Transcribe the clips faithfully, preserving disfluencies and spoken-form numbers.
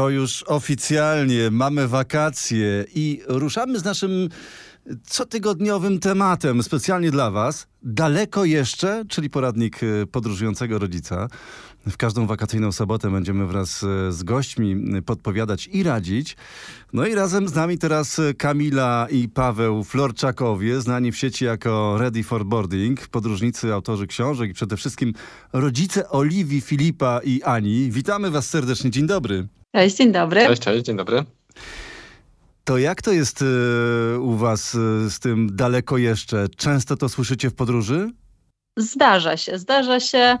to już oficjalnie mamy wakacje i ruszamy z naszym cotygodniowym tematem specjalnie dla was. Daleko jeszcze, czyli poradnik podróżującego rodzica. W każdą wakacyjną sobotę będziemy wraz z gośćmi podpowiadać i radzić. No i razem z nami teraz Kamila i Paweł Florczakowie, znani w sieci jako Ready for Boarding, podróżnicy, autorzy książek i przede wszystkim rodzice Oliwii, Filipa i Ani. Witamy was serdecznie. Dzień dobry. Cześć, dzień dobry. Cześć, cześć, dzień dobry. To jak to jest u was z tym daleko jeszcze? Często to słyszycie w podróży? Zdarza się, zdarza się.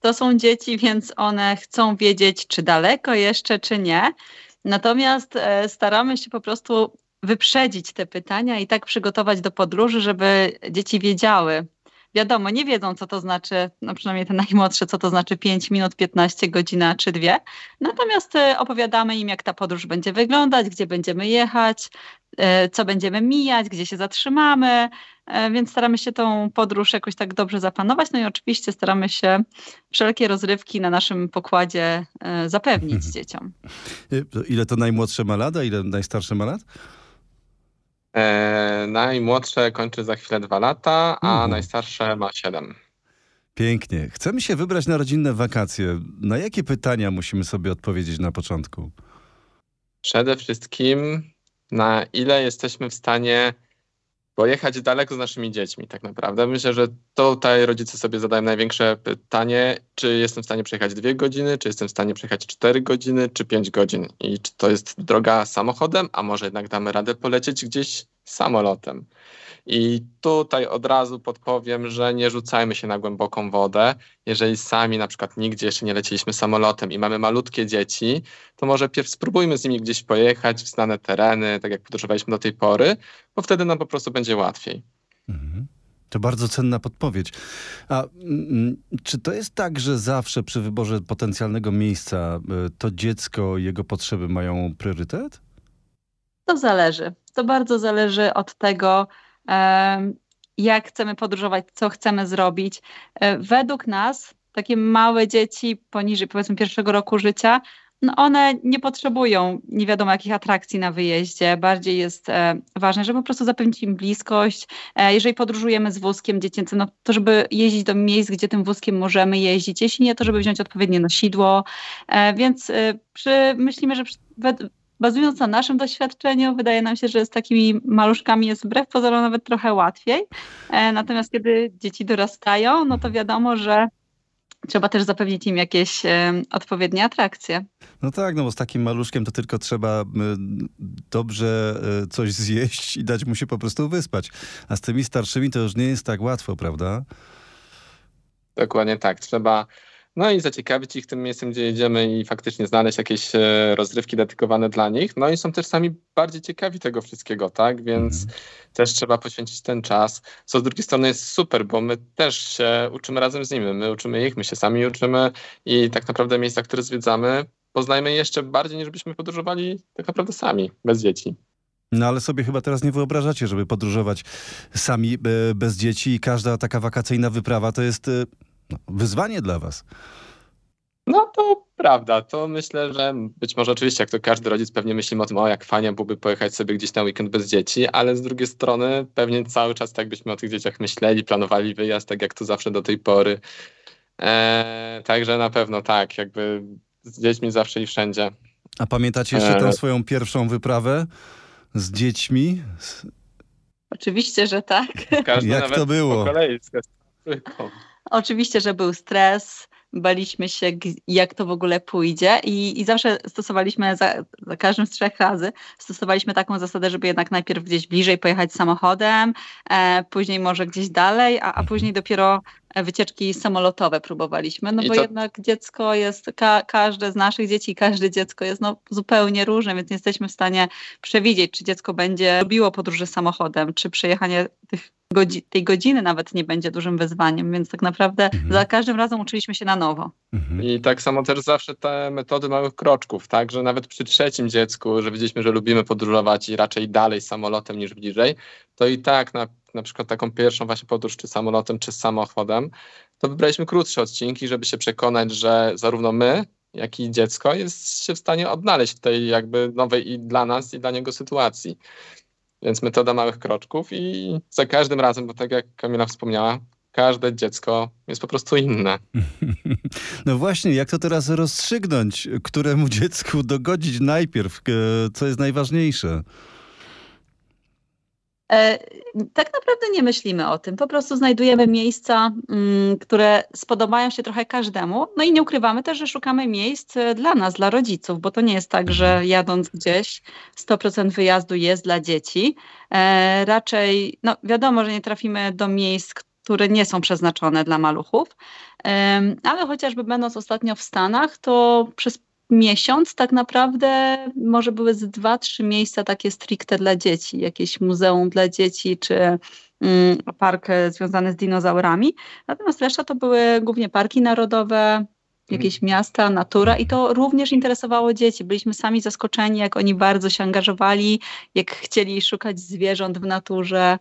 To są dzieci, więc one chcą wiedzieć, czy daleko jeszcze, czy nie. Natomiast staramy się po prostu wyprzedzić te pytania i tak przygotować do podróży, żeby dzieci wiedziały. Wiadomo, nie wiedzą, co to znaczy, no przynajmniej te najmłodsze, co to znaczy pięć minut, piętnaście godzina czy dwie. Natomiast opowiadamy im, jak ta podróż będzie wyglądać, gdzie będziemy jechać, co będziemy mijać, gdzie się zatrzymamy, więc staramy się tą podróż jakoś tak dobrze zaplanować. No i oczywiście staramy się wszelkie rozrywki na naszym pokładzie zapewnić dzieciom. Ile to najmłodsze ma lat, a ile najstarsze ma lat? Eee, najmłodsze kończy za chwilę dwa lata, a mm. najstarsze ma siedem. Pięknie. Chcemy się wybrać na rodzinne wakacje. Na jakie pytania musimy sobie odpowiedzieć na początku? Przede wszystkim, na ile jesteśmy w stanie pojechać daleko z naszymi dziećmi tak naprawdę. Myślę, że tutaj rodzice sobie zadają największe pytanie, czy jestem w stanie przejechać dwie godziny, czy jestem w stanie przejechać cztery godziny, czy pięć godzin. I czy to jest droga samochodem, a może jednak damy radę polecieć gdzieś samolotem. I tutaj od razu podpowiem, że nie rzucajmy się na głęboką wodę. Jeżeli sami na przykład nigdzie jeszcze nie leciliśmy samolotem i mamy malutkie dzieci, to może pierw spróbujmy z nimi gdzieś pojechać w znane tereny, tak jak podróżowaliśmy do tej pory, bo wtedy nam po prostu będzie łatwiej. Mhm. To bardzo cenna podpowiedź. A mm, czy to jest tak, że zawsze przy wyborze potencjalnego miejsca to dziecko i jego potrzeby mają priorytet? To zależy. To bardzo zależy od tego, jak chcemy podróżować, co chcemy zrobić. Według nas takie małe dzieci poniżej powiedzmy pierwszego roku życia, no one nie potrzebują nie wiadomo jakich atrakcji na wyjeździe. Bardziej jest ważne, żeby po prostu zapewnić im bliskość. Jeżeli podróżujemy z wózkiem dziecięcym, no to żeby jeździć do miejsc, gdzie tym wózkiem możemy jeździć. Jeśli nie, to żeby wziąć odpowiednie nosidło. Więc przy, myślimy, że przy, bazując na naszym doświadczeniu, wydaje nam się, że z takimi maluszkami jest wbrew pozorom nawet trochę łatwiej. Natomiast kiedy dzieci dorastają, no to wiadomo, że trzeba też zapewnić im jakieś odpowiednie atrakcje. No tak, no bo z takim maluszkiem to tylko trzeba dobrze coś zjeść i dać mu się po prostu wyspać. A z tymi starszymi to już nie jest tak łatwo, prawda? Dokładnie tak. Trzeba... No i zaciekawić ich tym miejscem, gdzie jedziemy i faktycznie znaleźć jakieś rozrywki dedykowane dla nich. No i są też sami bardziej ciekawi tego wszystkiego, tak? Więc mm. też trzeba poświęcić ten czas. Co z drugiej strony jest super, bo my też się uczymy razem z nimi. My uczymy ich, my się sami uczymy i tak naprawdę miejsca, które zwiedzamy, poznajmy jeszcze bardziej, niż byśmy podróżowali tak naprawdę sami, bez dzieci. No ale sobie chyba teraz nie wyobrażacie, żeby podróżować sami, bez dzieci i każda taka wakacyjna wyprawa to jest... No, wyzwanie dla was. No to prawda, to myślę, że być może oczywiście, jak to każdy rodzic pewnie myśli o tym, o jak fajnie byłoby pojechać sobie gdzieś na weekend bez dzieci, ale z drugiej strony pewnie cały czas tak byśmy o tych dzieciach myśleli, planowali wyjazd, tak jak to zawsze do tej pory. Eee, także na pewno tak, jakby z dziećmi zawsze i wszędzie. A pamiętacie jeszcze eee. tą swoją pierwszą wyprawę z dziećmi? Oczywiście, że tak. Każdy jak to było? Po kolei, z każdą... Oczywiście, że był stres, baliśmy się, jak to w ogóle pójdzie i, i zawsze stosowaliśmy, za, za każdym z trzech razy, stosowaliśmy taką zasadę, żeby jednak najpierw gdzieś bliżej pojechać samochodem, e, później może gdzieś dalej, a, a później dopiero wycieczki samolotowe próbowaliśmy, no bo to... jednak dziecko jest, ka- każde z naszych dzieci, każde dziecko jest no, zupełnie różne, więc nie jesteśmy w stanie przewidzieć, czy dziecko będzie lubiło podróże samochodem, czy przejechanie tych Godzi- tej godziny nawet nie będzie dużym wyzwaniem, więc tak naprawdę mhm. za każdym razem uczyliśmy się na nowo. Mhm. I tak samo też zawsze te metody małych kroczków, tak, że nawet przy trzecim dziecku, że wiedzieliśmy, że lubimy podróżować i raczej dalej samolotem niż bliżej, to i tak na, na przykład taką pierwszą właśnie podróż czy samolotem, czy samochodem, to wybraliśmy krótsze odcinki, żeby się przekonać, że zarówno my, jak i dziecko jest się w stanie odnaleźć w tej jakby nowej i dla nas, i dla niego sytuacji. Więc metoda małych kroczków i za każdym razem, bo tak jak Kamila wspomniała, każde dziecko jest po prostu inne. No właśnie, jak to teraz rozstrzygnąć, któremu dziecku dogodzić najpierw, co jest najważniejsze? E, tak naprawdę nie myślimy o tym. Po prostu znajdujemy miejsca, m, które spodobają się trochę każdemu. No i nie ukrywamy też, że szukamy miejsc dla nas, dla rodziców, bo to nie jest tak, że jadąc gdzieś sto procent wyjazdu jest dla dzieci. E, raczej, no wiadomo, że nie trafimy do miejsc, które nie są przeznaczone dla maluchów, ale chociażby będąc ostatnio w Stanach, to przez miesiąc tak naprawdę może były z dwa, trzy miejsca takie stricte dla dzieci, jakieś muzeum dla dzieci czy park związany z dinozaurami. Natomiast reszta to były głównie parki narodowe, jakieś miasta, natura i to również interesowało dzieci. Byliśmy sami zaskoczeni, jak oni bardzo się angażowali, jak chcieli szukać zwierząt w naturze,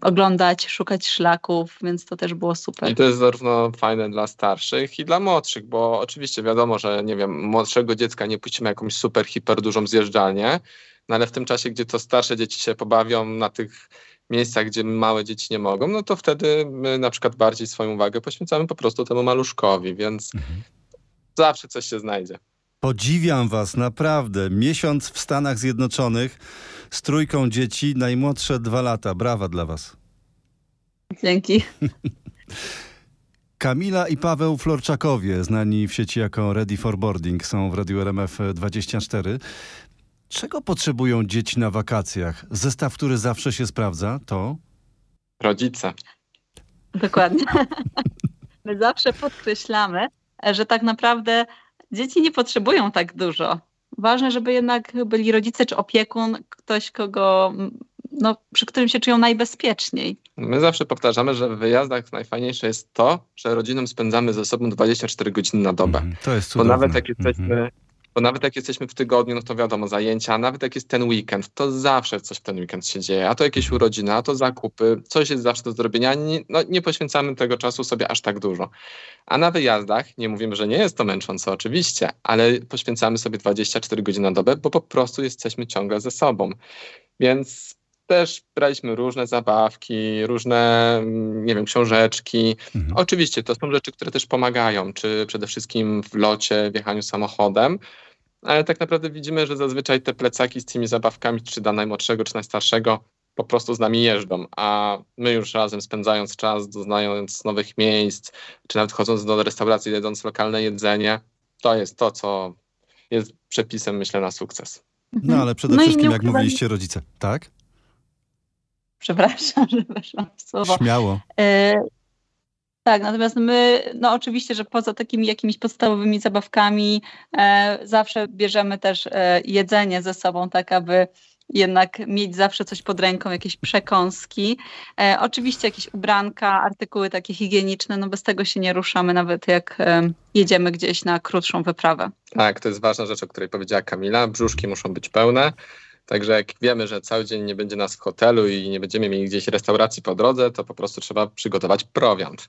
oglądać, szukać szlaków, więc to też było super. I to jest zarówno fajne dla starszych i dla młodszych, bo oczywiście wiadomo, że nie wiem, młodszego dziecka nie puścimy jakąś super, hiper dużą zjeżdżalnię, no ale w tym czasie, gdzie to starsze dzieci się pobawią na tych miejscach, gdzie małe dzieci nie mogą, no to wtedy my na przykład bardziej swoją uwagę poświęcamy po prostu temu maluszkowi, więc mhm. zawsze coś się znajdzie. Podziwiam was, naprawdę. Miesiąc w Stanach Zjednoczonych z trójką dzieci, najmłodsze dwa lata. Brawa dla was. Dzięki. Kamila i Paweł Florczakowie, znani w sieci jako Ready for Boarding, są w Radiu R M F dwadzieścia cztery. Czego potrzebują dzieci na wakacjach? Zestaw, który zawsze się sprawdza, to... rodzice. Dokładnie. My zawsze podkreślamy, że tak naprawdę... dzieci nie potrzebują tak dużo. Ważne, żeby jednak byli rodzice czy opiekun, ktoś, kogo, no, przy którym się czują najbezpieczniej. My zawsze powtarzamy, że w wyjazdach najfajniejsze jest to, że rodziną spędzamy ze sobą dwadzieścia cztery godziny na dobę. Mm, to jest cudowne. Bo nawet jak jesteśmy, mm. bo nawet jak jesteśmy w tygodniu, no to wiadomo, zajęcia, a nawet jak jest ten weekend, to zawsze coś w ten weekend się dzieje. A to jakieś urodziny, a to zakupy, coś jest zawsze do zrobienia. Nie, no, nie poświęcamy tego czasu sobie aż tak dużo. A na wyjazdach, nie mówimy, że nie jest to męczące oczywiście, ale poświęcamy sobie dwadzieścia cztery godziny na dobę, bo po prostu jesteśmy ciągle ze sobą. Więc też braliśmy różne zabawki, różne, nie wiem, książeczki. Mhm. Oczywiście to są rzeczy, które też pomagają, czy przede wszystkim w locie, w jechaniu samochodem, ale tak naprawdę widzimy, że zazwyczaj te plecaki z tymi zabawkami, czy dla najmłodszego, czy najstarszego, po prostu z nami jeżdżą, a my już razem spędzając czas, doznając nowych miejsc, czy nawet chodząc do restauracji, jedząc lokalne jedzenie, to jest to, co jest przepisem, myślę, na sukces. No ale przede no wszystkim, jak mówiliście, rodzice, tak? Przepraszam, że weszłam w słowo. Śmiało. E, tak, natomiast my, no oczywiście, że poza takimi jakimiś podstawowymi zabawkami e, zawsze bierzemy też e, jedzenie ze sobą, tak aby jednak mieć zawsze coś pod ręką, jakieś przekąski. E, oczywiście jakieś ubranka, artykuły takie higieniczne, no bez tego się nie ruszamy, nawet jak e, jedziemy gdzieś na krótszą wyprawę. Tak, to jest ważna rzecz, o której powiedziała Kamila. Brzuszki muszą być pełne. Także jak wiemy, że cały dzień nie będzie nas w hotelu i nie będziemy mieli gdzieś restauracji po drodze, to po prostu trzeba przygotować prowiant.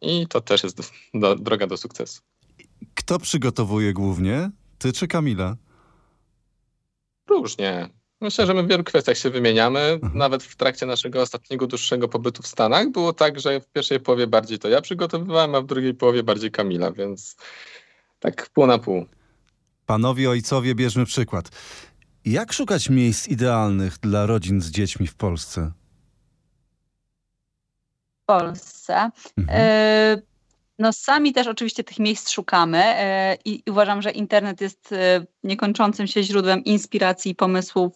I to też jest do, droga do sukcesu. Kto przygotowuje głównie? Ty czy Kamila? Różnie. Myślę, że my w wielu kwestiach się wymieniamy. Nawet w trakcie naszego ostatniego, dłuższego pobytu w Stanach było tak, że w pierwszej połowie bardziej to ja przygotowywałem, a w drugiej połowie bardziej Kamila, więc tak pół na pół. Panowie ojcowie, bierzmy przykład. Jak szukać miejsc idealnych dla rodzin z dziećmi w Polsce? W Polsce? Mhm. E, no sami też oczywiście tych miejsc szukamy e, i uważam, że internet jest e, niekończącym się źródłem inspiracji i pomysłów,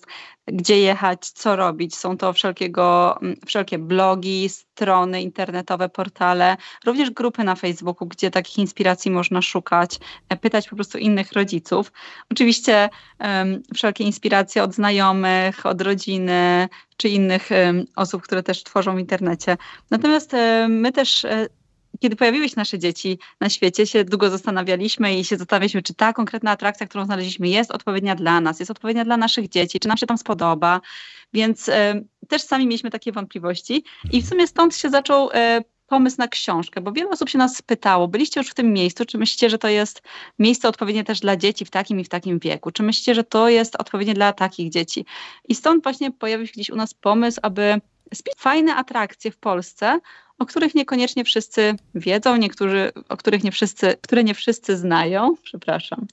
gdzie jechać, co robić. Są to wszelkiego, wszelkie blogi, strony internetowe, portale, również grupy na Facebooku, gdzie takich inspiracji można szukać, pytać po prostu innych rodziców. Oczywiście um, wszelkie inspiracje od znajomych, od rodziny, czy innych um, osób, które też tworzą w internecie. Natomiast um, my też... Um, Kiedy pojawiły się nasze dzieci na świecie, się długo zastanawialiśmy i się zastanawialiśmy, czy ta konkretna atrakcja, którą znaleźliśmy, jest odpowiednia dla nas, jest odpowiednia dla naszych dzieci, czy nam się tam spodoba. Więc y, też sami mieliśmy takie wątpliwości i w sumie stąd się zaczął y, pomysł na książkę? Bo wiele osób się nas pytało, byliście już w tym miejscu, czy myślicie, że to jest miejsce odpowiednie też dla dzieci w takim i w takim wieku? Czy myślicie, że to jest odpowiednie dla takich dzieci? I stąd właśnie pojawił się gdzieś u nas pomysł, aby spisać fajne atrakcje w Polsce, o których niekoniecznie wszyscy wiedzą, niektórzy, o których nie wszyscy, które nie wszyscy znają. Przepraszam.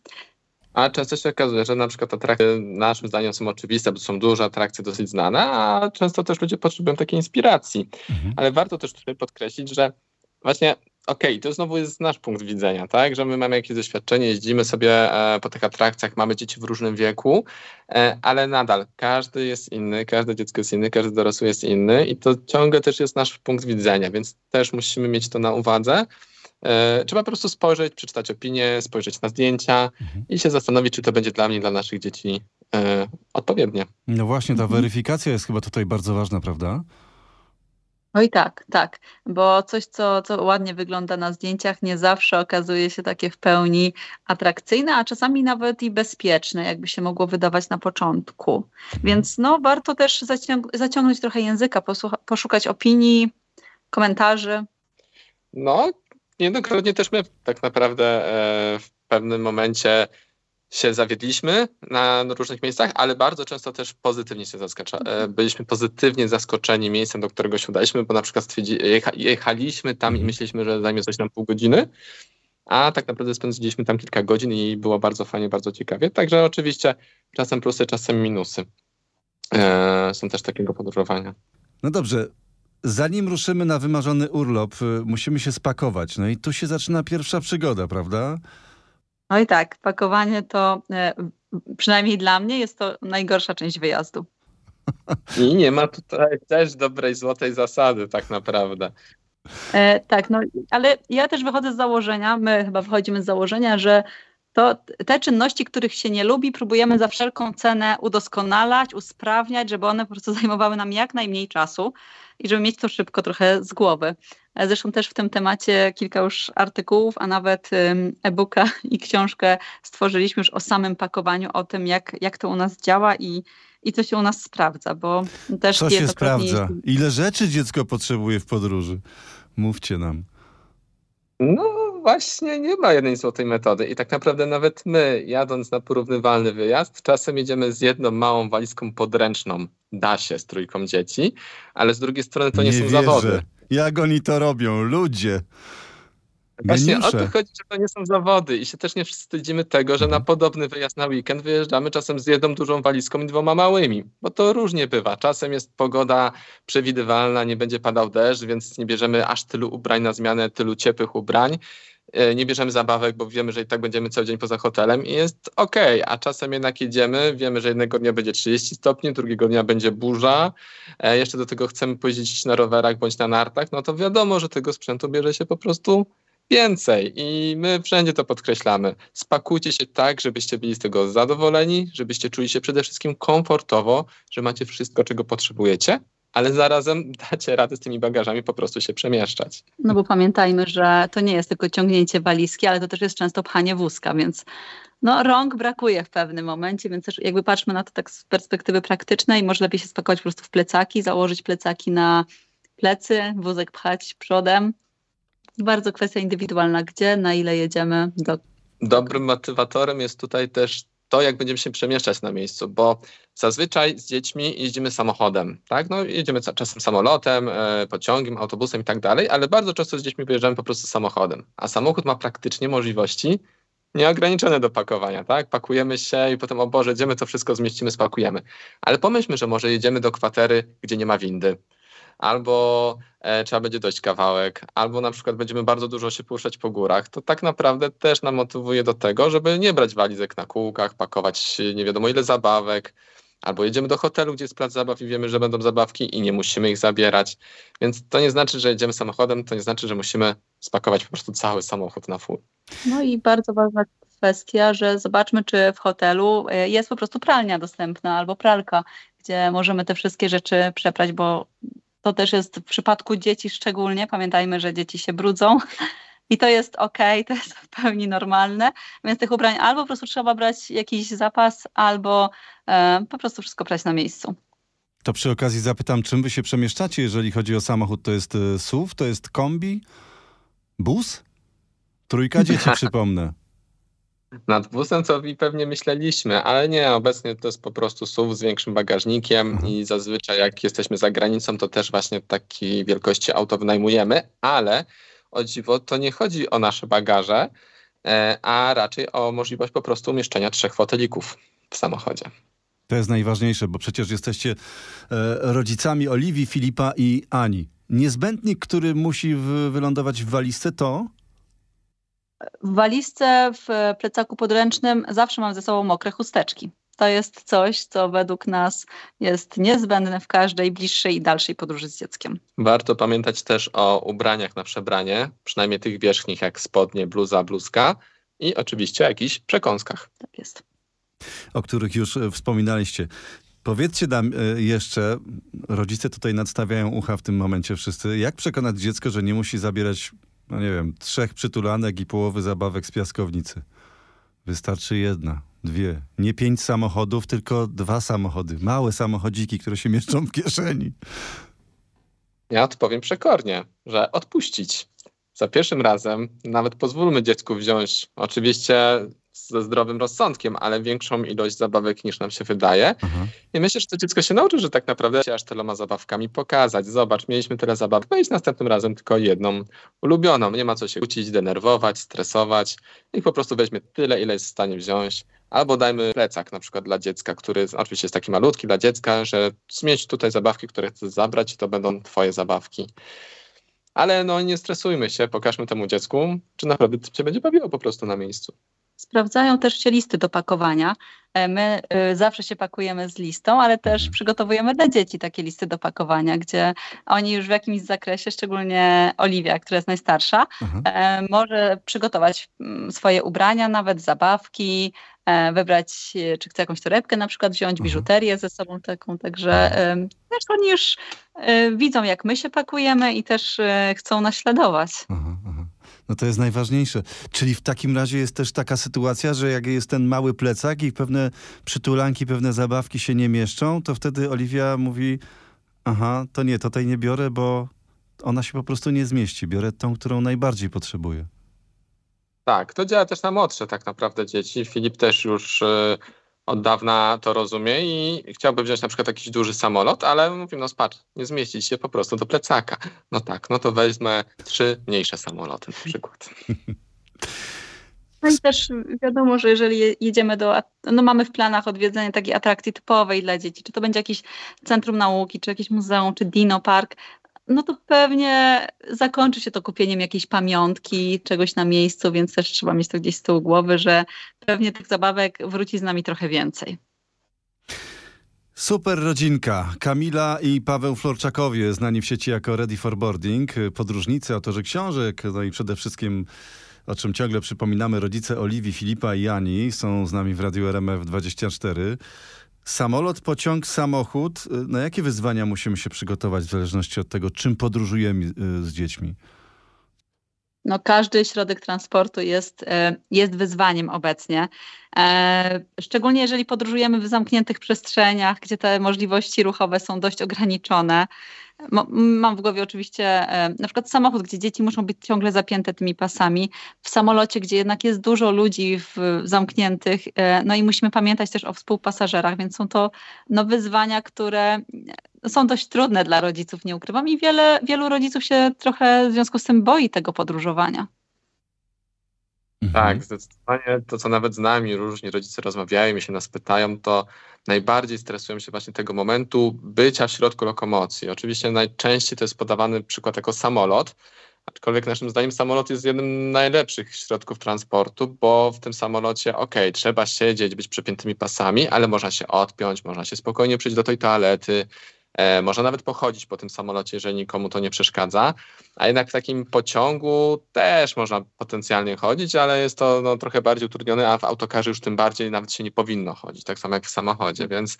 A często się okazuje, że na przykład atrakcje naszym zdaniem są oczywiste, bo są duże atrakcje dosyć znane, a często też ludzie potrzebują takiej inspiracji. Mhm. Ale warto też tutaj podkreślić, że właśnie okej, okay, to znowu jest nasz punkt widzenia, tak, że my mamy jakieś doświadczenie, jeździmy sobie po tych atrakcjach, mamy dzieci w różnym wieku, ale nadal każdy jest inny, każde dziecko jest inne, każdy dorosły jest inny i to ciągle też jest nasz punkt widzenia, więc też musimy mieć to na uwadze. Trzeba po prostu spojrzeć, przeczytać opinie, spojrzeć na zdjęcia mhm. i się zastanowić, czy to będzie dla mnie, dla naszych dzieci yy, odpowiednie. No właśnie, ta mhm. weryfikacja jest chyba tutaj bardzo ważna, prawda? Oj tak, tak, bo coś, co, co ładnie wygląda na zdjęciach, nie zawsze okazuje się takie w pełni atrakcyjne, a czasami nawet i bezpieczne, jakby się mogło wydawać na początku. Więc no, warto też zaciąg- zaciągnąć trochę języka, posłucha- poszukać opinii, komentarzy. No, niejednokrotnie też my tak naprawdę e, w pewnym momencie się zawiedliśmy na różnych miejscach, ale bardzo często też pozytywnie się zaskacza- e, byliśmy pozytywnie zaskoczeni miejscem, do którego się udaliśmy, bo na przykład stwierdzi- jecha- jechaliśmy tam i myśleliśmy, że zajmie coś nam pół godziny, a tak naprawdę spędziliśmy tam kilka godzin i było bardzo fajnie, bardzo ciekawie. Także oczywiście czasem plusy, czasem minusy e, są też takiego podróżowania. No dobrze. Zanim ruszymy na wymarzony urlop, musimy się spakować. No i tu się zaczyna pierwsza przygoda, prawda? No i tak, pakowanie to, przynajmniej dla mnie, jest to najgorsza część wyjazdu. I nie ma tutaj też dobrej, złotej zasady tak naprawdę. E, tak, no ale ja też wychodzę z założenia, my chyba wychodzimy z założenia, że to te czynności, których się nie lubi, próbujemy za wszelką cenę udoskonalać, usprawniać, żeby one po prostu zajmowały nam jak najmniej czasu i żeby mieć to szybko trochę z głowy. Zresztą też w tym temacie kilka już artykułów, a nawet e-booka i książkę stworzyliśmy już o samym pakowaniu, o tym jak, jak to u nas działa i, i co się u nas sprawdza. Bo też co się sprawdza? Nie... Ile rzeczy dziecko potrzebuje w podróży? Mówcie nam. No właśnie nie ma jednej złotej metody i tak naprawdę nawet my, jadąc na porównywalny wyjazd, czasem jedziemy z jedną małą walizką podręczną, da się, z trójką dzieci, ale z drugiej strony to nie, nie są wierzę. Zawody. Jak oni to robią, ludzie? Właśnie o to chodzi, że to nie są zawody i się też nie wstydzimy tego, że na podobny wyjazd na weekend wyjeżdżamy czasem z jedną dużą walizką i dwoma małymi, bo to różnie bywa. Czasem jest pogoda przewidywalna, nie będzie padał deszcz, więc nie bierzemy aż tylu ubrań na zmianę, tylu ciepłych ubrań. Nie bierzemy zabawek, bo wiemy, że i tak będziemy cały dzień poza hotelem i jest okej, okay. A czasem jednak jedziemy, wiemy, że jednego dnia będzie trzydzieści stopni, drugiego dnia będzie burza, e, jeszcze do tego chcemy pojeździć na rowerach bądź na nartach, no to wiadomo, że tego sprzętu bierze się po prostu więcej i my wszędzie to podkreślamy. Spakujcie się tak, żebyście byli z tego zadowoleni, żebyście czuli się przede wszystkim komfortowo, że macie wszystko, czego potrzebujecie, ale zarazem dacie radę z tymi bagażami po prostu się przemieszczać. No bo pamiętajmy, że to nie jest tylko ciągnięcie walizki, ale to też jest często pchanie wózka, więc no, rąk brakuje w pewnym momencie, więc też jakby patrzmy na to tak z perspektywy praktycznej, może lepiej się spakować po prostu w plecaki, założyć plecaki na plecy, wózek pchać przodem. Bardzo kwestia indywidualna, gdzie, na ile jedziemy. Do... Dobrym motywatorem jest tutaj też to, jak będziemy się przemieszczać na miejscu, bo zazwyczaj z dziećmi jeździmy samochodem, tak? No, jedziemy czasem samolotem, pociągiem, autobusem i tak dalej, ale bardzo często z dziećmi wyjeżdżamy po prostu samochodem, a samochód ma praktycznie możliwości nieograniczone do pakowania, tak? Pakujemy się i potem, o Boże, jedziemy, to wszystko zmieścimy, spakujemy. Ale pomyślmy, że może jedziemy do kwatery, gdzie nie ma windy, albo e, trzeba będzie dojść kawałek, albo na przykład będziemy bardzo dużo się poruszać po górach, to tak naprawdę też nam motywuje do tego, żeby nie brać walizek na kółkach, pakować nie wiadomo ile zabawek, albo jedziemy do hotelu, gdzie jest plac zabaw i wiemy, że będą zabawki i nie musimy ich zabierać. Więc to nie znaczy, że jedziemy samochodem, to nie znaczy, że musimy spakować po prostu cały samochód na full. No i bardzo ważna kwestia, że zobaczmy, czy w hotelu jest po prostu pralnia dostępna albo pralka, gdzie możemy te wszystkie rzeczy przeprać, bo to też jest w przypadku dzieci szczególnie. Pamiętajmy, że dzieci się brudzą i to jest okej, to jest w pełni normalne. Więc tych ubrań albo po prostu trzeba brać jakiś zapas, albo e, po prostu wszystko prać na miejscu. To przy okazji zapytam, czym wy się przemieszczacie, jeżeli chodzi o samochód? To jest S U V, to jest kombi, bus? Trójka dzieci, przypomnę. Nad busem, co pewnie myśleliśmy, ale nie, obecnie to jest po prostu S U V z większym bagażnikiem i zazwyczaj jak jesteśmy za granicą, to też właśnie takiej wielkości auto wynajmujemy, ale o dziwo to nie chodzi o nasze bagaże, a raczej o możliwość po prostu umieszczenia trzech fotelików w samochodzie. To jest najważniejsze, bo przecież jesteście rodzicami Oliwii, Filipa i Ani. Niezbędnik, który musi wylądować w walizce, to... W walizce, w plecaku podręcznym zawsze mam ze sobą mokre chusteczki. To jest coś, co według nas jest niezbędne w każdej bliższej i dalszej podróży z dzieckiem. Warto pamiętać też o ubraniach na przebranie, przynajmniej tych wierzchnich jak spodnie, bluza, bluzka i oczywiście o jakichś przekąskach. Tak jest. O których już wspominaliście. Powiedzcie nam jeszcze, rodzice tutaj nadstawiają ucha w tym momencie wszyscy, jak przekonać dziecko, że nie musi zabierać... No nie wiem, trzech przytulanek i połowy zabawek z piaskownicy. Wystarczy jedna, dwie. Nie pięć samochodów, tylko dwa samochody. Małe samochodziki, które się mieszczą w kieszeni. Ja odpowiem przekornie, że odpuścić. Za pierwszym razem nawet pozwólmy dziecku wziąć, oczywiście ze zdrowym rozsądkiem, ale większą ilość zabawek niż nam się wydaje. Aha. I myślę, że to dziecko się nauczy, że tak naprawdę się aż tyloma zabawkami pokazać. Zobacz, mieliśmy tyle zabawek, no i następnym razem tylko jedną ulubioną. Nie ma co się kłócić, denerwować, stresować. I po prostu weźmy tyle, ile jest w stanie wziąć. Albo dajmy plecak na przykład dla dziecka, który oczywiście jest taki malutki dla dziecka, że zmieść tutaj zabawki, które chcesz zabrać, to będą twoje zabawki. Ale no nie stresujmy się, pokażmy temu dziecku, czy naprawdę cię będzie bawiło po prostu na miejscu. Sprawdzają też się listy do pakowania. My y, zawsze się pakujemy z listą, ale też przygotowujemy dla dzieci takie listy do pakowania, gdzie oni już w jakimś zakresie, szczególnie Oliwia, która jest najstarsza, y, może przygotować y, swoje ubrania, nawet zabawki, y, wybrać, y, czy chce jakąś torebkę na przykład wziąć, Aha. biżuterię ze sobą taką, także y, też oni już y, widzą, jak my się pakujemy i też y, chcą naśladować. Aha. No to jest najważniejsze. Czyli w takim razie jest też taka sytuacja, że jak jest ten mały plecak i pewne przytulanki, pewne zabawki się nie mieszczą, to wtedy Oliwia mówi, aha, to nie, to tej nie biorę, bo ona się po prostu nie zmieści. Biorę tą, którą najbardziej potrzebuję. Tak, to działa też na młodsze tak naprawdę dzieci. Filip też już yy, od dawna to rozumie i chciałby wziąć na przykład jakiś duży samolot, ale mówimy, no patrz, nie zmieści się po prostu do plecaka. No tak, no to weźmy trzy mniejsze samoloty na przykład. No i też wiadomo, że jeżeli jedziemy do, no mamy w planach odwiedzenie takiej atrakcji typowej dla dzieci, czy to będzie jakieś centrum nauki, czy jakieś muzeum, czy Dino Park, no to pewnie zakończy się to kupieniem jakiejś pamiątki, czegoś na miejscu, więc też trzeba mieć to gdzieś z tyłu głowy, że pewnie tych zabawek wróci z nami trochę więcej. Super rodzinka. Kamila i Paweł Florczakowie, znani w sieci jako Ready for Boarding, podróżnicy, autorzy książek, no i przede wszystkim, o czym ciągle przypominamy, rodzice Oliwii, Filipa i Ani są z nami w Radiu R M F dwadzieścia cztery. Samolot, pociąg, samochód. Na jakie wyzwania musimy się przygotować w zależności od tego, czym podróżujemy z dziećmi? No, każdy środek transportu jest, jest wyzwaniem obecnie. Szczególnie jeżeli podróżujemy w zamkniętych przestrzeniach, gdzie te możliwości ruchowe są dość ograniczone. Mam w głowie oczywiście na przykład samochód, gdzie dzieci muszą być ciągle zapięte tymi pasami. W samolocie, gdzie jednak jest dużo ludzi w, zamkniętych, no i musimy pamiętać też o współpasażerach, więc są to no, wyzwania, które są dość trudne dla rodziców, nie ukrywam. I wiele, wielu rodziców się trochę w związku z tym boi tego podróżowania. Tak, zdecydowanie to, co nawet z nami różni rodzice rozmawiają i się nas pytają, to najbardziej stresują się właśnie tego momentu bycia w środku lokomocji. Oczywiście najczęściej to jest podawany przykład jako samolot, aczkolwiek naszym zdaniem samolot jest jednym z najlepszych środków transportu, bo w tym samolocie, okej, okay, trzeba siedzieć, być przepiętymi pasami, ale można się odpiąć, można się spokojnie przyjść do tej toalety, E, można nawet pochodzić po tym samolocie, jeżeli nikomu to nie przeszkadza, a jednak w takim pociągu też można potencjalnie chodzić, ale jest to no, trochę bardziej utrudnione, a w autokarze już tym bardziej nawet się nie powinno chodzić, tak samo jak w samochodzie, więc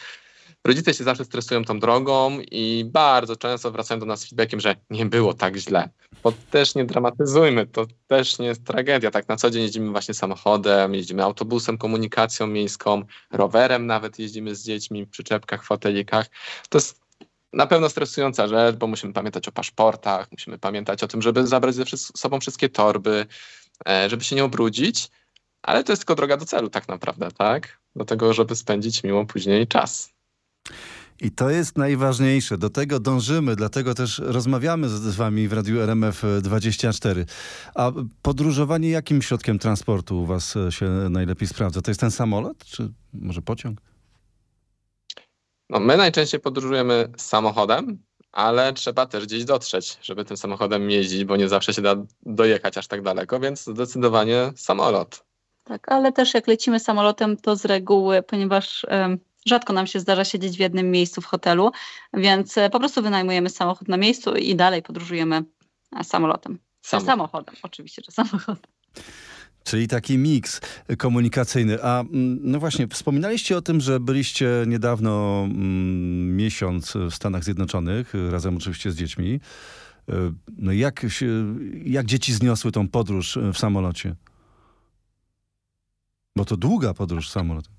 rodzice się zawsze stresują tą drogą i bardzo często wracają do nas z feedbackiem, że nie było tak źle, bo też nie dramatyzujmy, to też nie jest tragedia, tak na co dzień jeździmy właśnie samochodem, jeździmy autobusem, komunikacją miejską, rowerem nawet jeździmy z dziećmi w przyczepkach, fotelikach, to jest Na pewno stresująca rzecz, bo musimy pamiętać o paszportach, musimy pamiętać o tym, żeby zabrać ze sobą wszystkie torby, żeby się nie ubrudzić, ale to jest tylko droga do celu tak naprawdę, tak? Do tego, żeby spędzić miło później czas. I to jest najważniejsze. Do tego dążymy, dlatego też rozmawiamy z wami w Radiu R M F dwadzieścia cztery. A podróżowanie jakim środkiem transportu u was się najlepiej sprawdza? To jest ten samolot, czy może pociąg? No, my najczęściej podróżujemy samochodem, ale trzeba też gdzieś dotrzeć, żeby tym samochodem jeździć, bo nie zawsze się da dojechać aż tak daleko, więc zdecydowanie samolot. Tak, ale też jak lecimy samolotem, to z reguły, ponieważ ym, rzadko nam się zdarza siedzieć w jednym miejscu w hotelu, więc po prostu wynajmujemy samochód na miejscu i dalej podróżujemy samolotem. Samochod. Samochodem, oczywiście, że samochodem. Czyli taki miks komunikacyjny. A no właśnie, wspominaliście o tym, że byliście niedawno mm, miesiąc w Stanach Zjednoczonych, razem oczywiście z dziećmi. No jak, jak dzieci zniosły tą podróż w samolocie? Bo to długa podróż samolotem.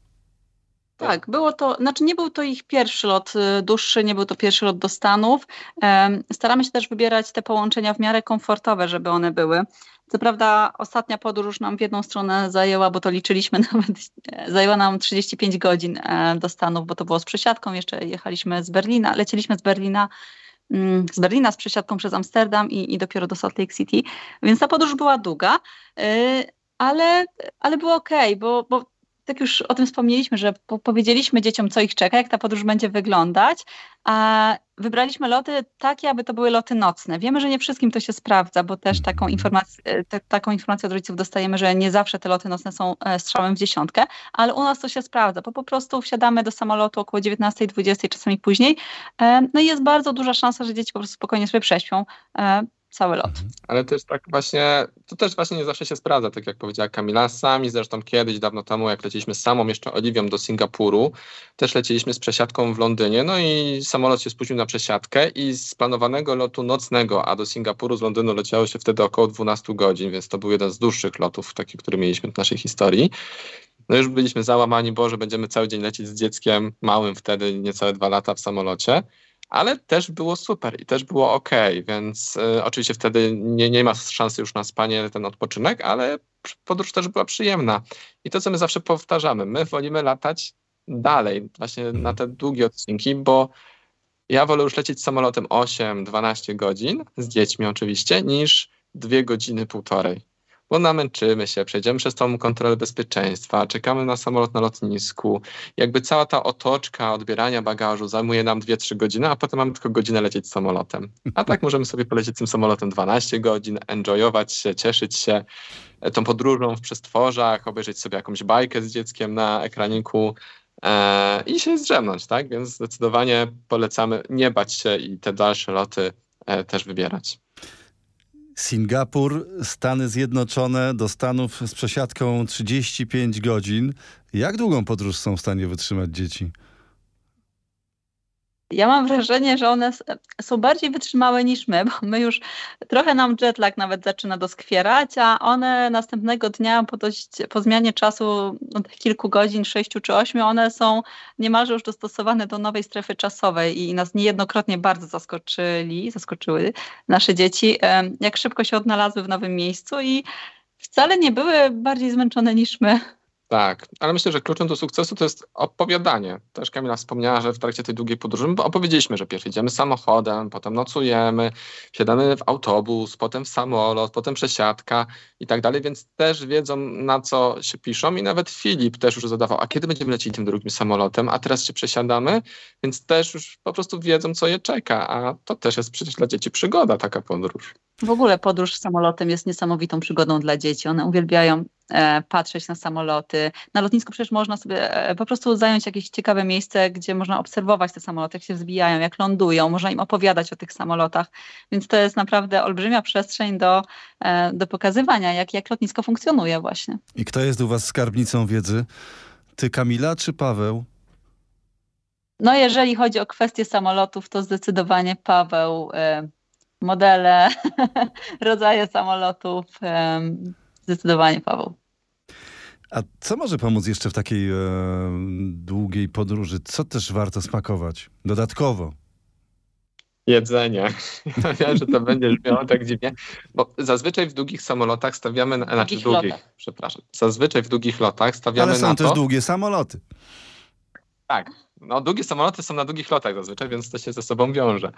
Tak, było to, znaczy nie był to ich pierwszy lot dłuższy, nie był to pierwszy lot do Stanów. Staramy się też wybierać te połączenia w miarę komfortowe, żeby one były. Co prawda ostatnia podróż nam w jedną stronę zajęła, bo to liczyliśmy nawet, zajęła nam trzydzieści pięć godzin do Stanów, bo to było z przesiadką, jeszcze jechaliśmy z Berlina, lecieliśmy z Berlina, z Berlina z przesiadką przez Amsterdam i, i dopiero do Salt Lake City, więc ta podróż była długa, ale, ale było okej, okay, bo, bo tak już o tym wspomnieliśmy, że powiedzieliśmy dzieciom, co ich czeka, jak ta podróż będzie wyglądać, a wybraliśmy loty takie, aby to były loty nocne. Wiemy, że nie wszystkim to się sprawdza, bo też taką informację, te, taką informację od rodziców dostajemy, że nie zawsze te loty nocne są strzałem w dziesiątkę, ale u nas to się sprawdza, bo po prostu wsiadamy do samolotu około dziewiętnasta, dwudziesta, czasami później, no i jest bardzo duża szansa, że dzieci po prostu spokojnie sobie prześpią cały lot. Ale też tak właśnie, to też właśnie nie zawsze się sprawdza, tak jak powiedziała Kamila, sami zresztą kiedyś, dawno temu, jak leciliśmy z samą jeszcze Oliwią do Singapuru, też leciliśmy z przesiadką w Londynie, no i samolot się spóźnił na przesiadkę i z planowanego lotu nocnego, a do Singapuru z Londynu leciało się wtedy około dwanaście godzin, więc to był jeden z dłuższych lotów, taki, który mieliśmy w naszej historii. No już byliśmy załamani, bo że będziemy cały dzień lecieć z dzieckiem małym wtedy, niecałe dwa lata w samolocie. Ale też było super i też było okej, okay, więc y, oczywiście wtedy nie, nie ma szansy już na spanie, ten odpoczynek, ale podróż też była przyjemna. I to, co my zawsze powtarzamy, my wolimy latać dalej, właśnie na te długie odcinki, bo ja wolę już lecieć samolotem osiem, dwanaście godzin, z dziećmi oczywiście, niż dwie godziny, półtorej. Bo namęczymy się, przejdziemy przez tą kontrolę bezpieczeństwa, czekamy na samolot na lotnisku. Jakby cała ta otoczka odbierania bagażu zajmuje nam dwie, trzy godziny, a potem mamy tylko godzinę lecieć samolotem. A tak możemy sobie polecieć tym samolotem dwanaście godzin, enjoyować się, cieszyć się tą podróżą w przestworzach, obejrzeć sobie jakąś bajkę z dzieckiem na ekraniku e, i się zdrzemnąć, tak? Więc zdecydowanie polecamy nie bać się i te dalsze loty e, też wybierać. Singapur, Stany Zjednoczone, do Stanów z przesiadką trzydzieści pięć godzin. Jak długą podróż są w stanie wytrzymać dzieci? Ja mam wrażenie, że one są bardziej wytrzymałe niż my, bo my już trochę nam jetlag nawet zaczyna doskwierać, a one następnego dnia po, dość, po zmianie czasu od kilku godzin, sześciu czy ośmiu, one są niemalże już dostosowane do nowej strefy czasowej i nas niejednokrotnie bardzo zaskoczyli, zaskoczyły nasze dzieci, jak szybko się odnalazły w nowym miejscu i wcale nie były bardziej zmęczone niż my. Tak, ale myślę, że kluczem do sukcesu to jest opowiadanie. Też Kamila wspomniała, że w trakcie tej długiej podróży opowiedzieliśmy, że pierwszy idziemy samochodem, potem nocujemy, wsiadamy w autobus, potem w samolot, potem przesiadka i tak dalej, więc też wiedzą, na co się piszą i nawet Philip też już zadawał, a kiedy będziemy lecieli tym drugim samolotem, a teraz się przesiadamy, więc też już po prostu wiedzą, co je czeka, a to też jest przecież dla dzieci przygoda, taka podróż. W ogóle podróż samolotem jest niesamowitą przygodą dla dzieci. One uwielbiają e, patrzeć na samoloty. Na lotnisku przecież można sobie e, po prostu zająć jakieś ciekawe miejsce, gdzie można obserwować te samoloty, jak się wzbijają, jak lądują. Można im opowiadać o tych samolotach. Więc to jest naprawdę olbrzymia przestrzeń do, e, do pokazywania, jak, jak lotnisko funkcjonuje właśnie. I kto jest u was skarbnicą wiedzy? Ty, Kamila, czy Paweł? No jeżeli chodzi o kwestie samolotów, to zdecydowanie Paweł... E, modele, rodzaje samolotów, zdecydowanie Paweł. A co może pomóc jeszcze w takiej e, długiej podróży? Co też warto spakować dodatkowo? jedzenia. Ja że to będzie brzmiało tak dziwnie, bo zazwyczaj w długich samolotach stawiamy, na, znaczy długich, długich przepraszam, zazwyczaj w długich lotach stawiamy na to... Ale są też to, długie samoloty. Tak, no długie samoloty są na długich lotach zazwyczaj, więc to się ze sobą wiąże.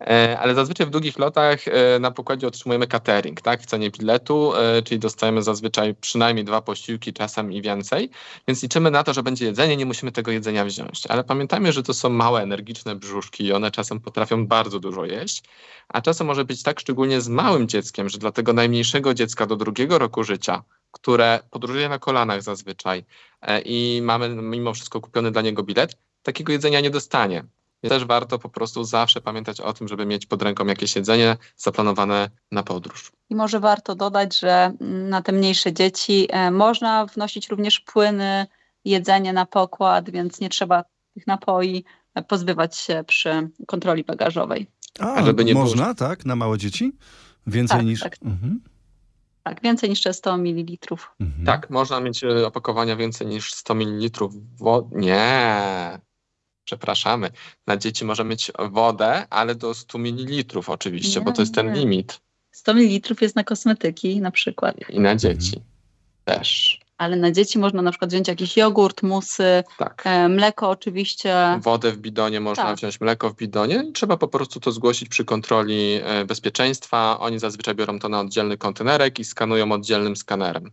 E, ale zazwyczaj w długich lotach e, na pokładzie otrzymujemy catering, tak, w cenie biletu, e, czyli dostajemy zazwyczaj przynajmniej dwa posiłki, czasem i więcej, więc liczymy na to, że będzie jedzenie, nie musimy tego jedzenia wziąć. Ale pamiętajmy, że to są małe, energiczne brzuszki i one czasem potrafią bardzo dużo jeść, a czasem może być tak szczególnie z małym dzieckiem, że dla tego najmniejszego dziecka do drugiego roku życia, które podróżuje na kolanach zazwyczaj e, i mamy mimo wszystko kupiony dla niego bilet, takiego jedzenia nie dostanie. Więc też warto po prostu zawsze pamiętać o tym, żeby mieć pod ręką jakieś jedzenie zaplanowane na podróż. I może warto dodać, że na te mniejsze dzieci można wnosić również płyny, jedzenie na pokład, więc nie trzeba tych napoi pozbywać się przy kontroli bagażowej. A, A żeby nie można, było... tak? Na małe dzieci? Więcej tak, niż... Tak. Mhm. Tak, więcej niż sto mililitrów. Mhm. Tak, można mieć opakowania więcej niż sto mililitrów wody. Nie, przepraszamy. Na dzieci może mieć wodę, ale do stu mililitrów oczywiście, nie, bo to jest nie. ten limit. sto mililitrów jest na kosmetyki na przykład. I na dzieci mhm. też. Ale na dzieci można na przykład wziąć jakiś jogurt, musy, tak. e, mleko oczywiście. Wodę w bidonie można tak. wziąć, mleko w bidonie. Trzeba po prostu to zgłosić przy kontroli e, bezpieczeństwa. Oni zazwyczaj biorą to na oddzielny kontenerek i skanują oddzielnym skanerem.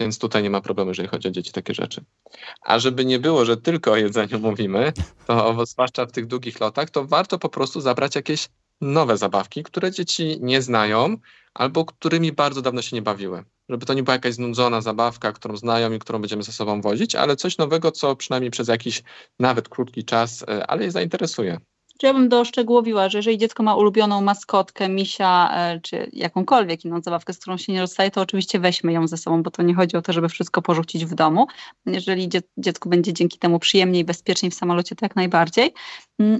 Więc tutaj nie ma problemu, jeżeli chodzi o dzieci, takie rzeczy. A żeby nie było, że tylko o jedzeniu mówimy, to zwłaszcza w tych długich lotach, to warto po prostu zabrać jakieś nowe zabawki, które dzieci nie znają albo którymi bardzo dawno się nie bawiły. Żeby to nie była jakaś znudzona zabawka, którą znają i którą będziemy ze sobą wozić, ale coś nowego, co przynajmniej przez jakiś nawet krótki czas, ale je zainteresuje. Ja bym doszczegółowiła, że jeżeli dziecko ma ulubioną maskotkę, misia, czy jakąkolwiek inną zabawkę, z którą się nie rozstaje, to oczywiście weźmy ją ze sobą, bo to nie chodzi o to, żeby wszystko porzucić w domu. Jeżeli dziecku będzie dzięki temu przyjemniej, bezpieczniej w samolocie, to jak najbardziej.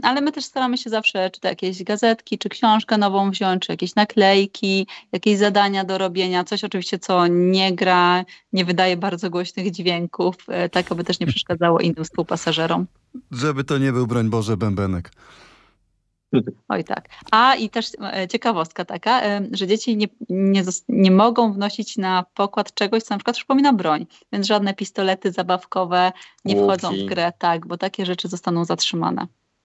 Ale my też staramy się zawsze, czy to jakieś gazetki, czy książkę nową wziąć, czy jakieś naklejki, jakieś zadania do robienia, coś oczywiście, co nie gra, nie wydaje bardzo głośnych dźwięków, tak aby też nie przeszkadzało innym współpasażerom. Żeby to nie był, broń Boże, bębenek. Oj tak. A i też ciekawostka taka, że dzieci nie, nie, nie mogą wnosić na pokład czegoś, co na przykład przypomina broń, więc żadne pistolety zabawkowe nie wchodzą w grę, tak, bo takie rzeczy zostaną zatrzymane.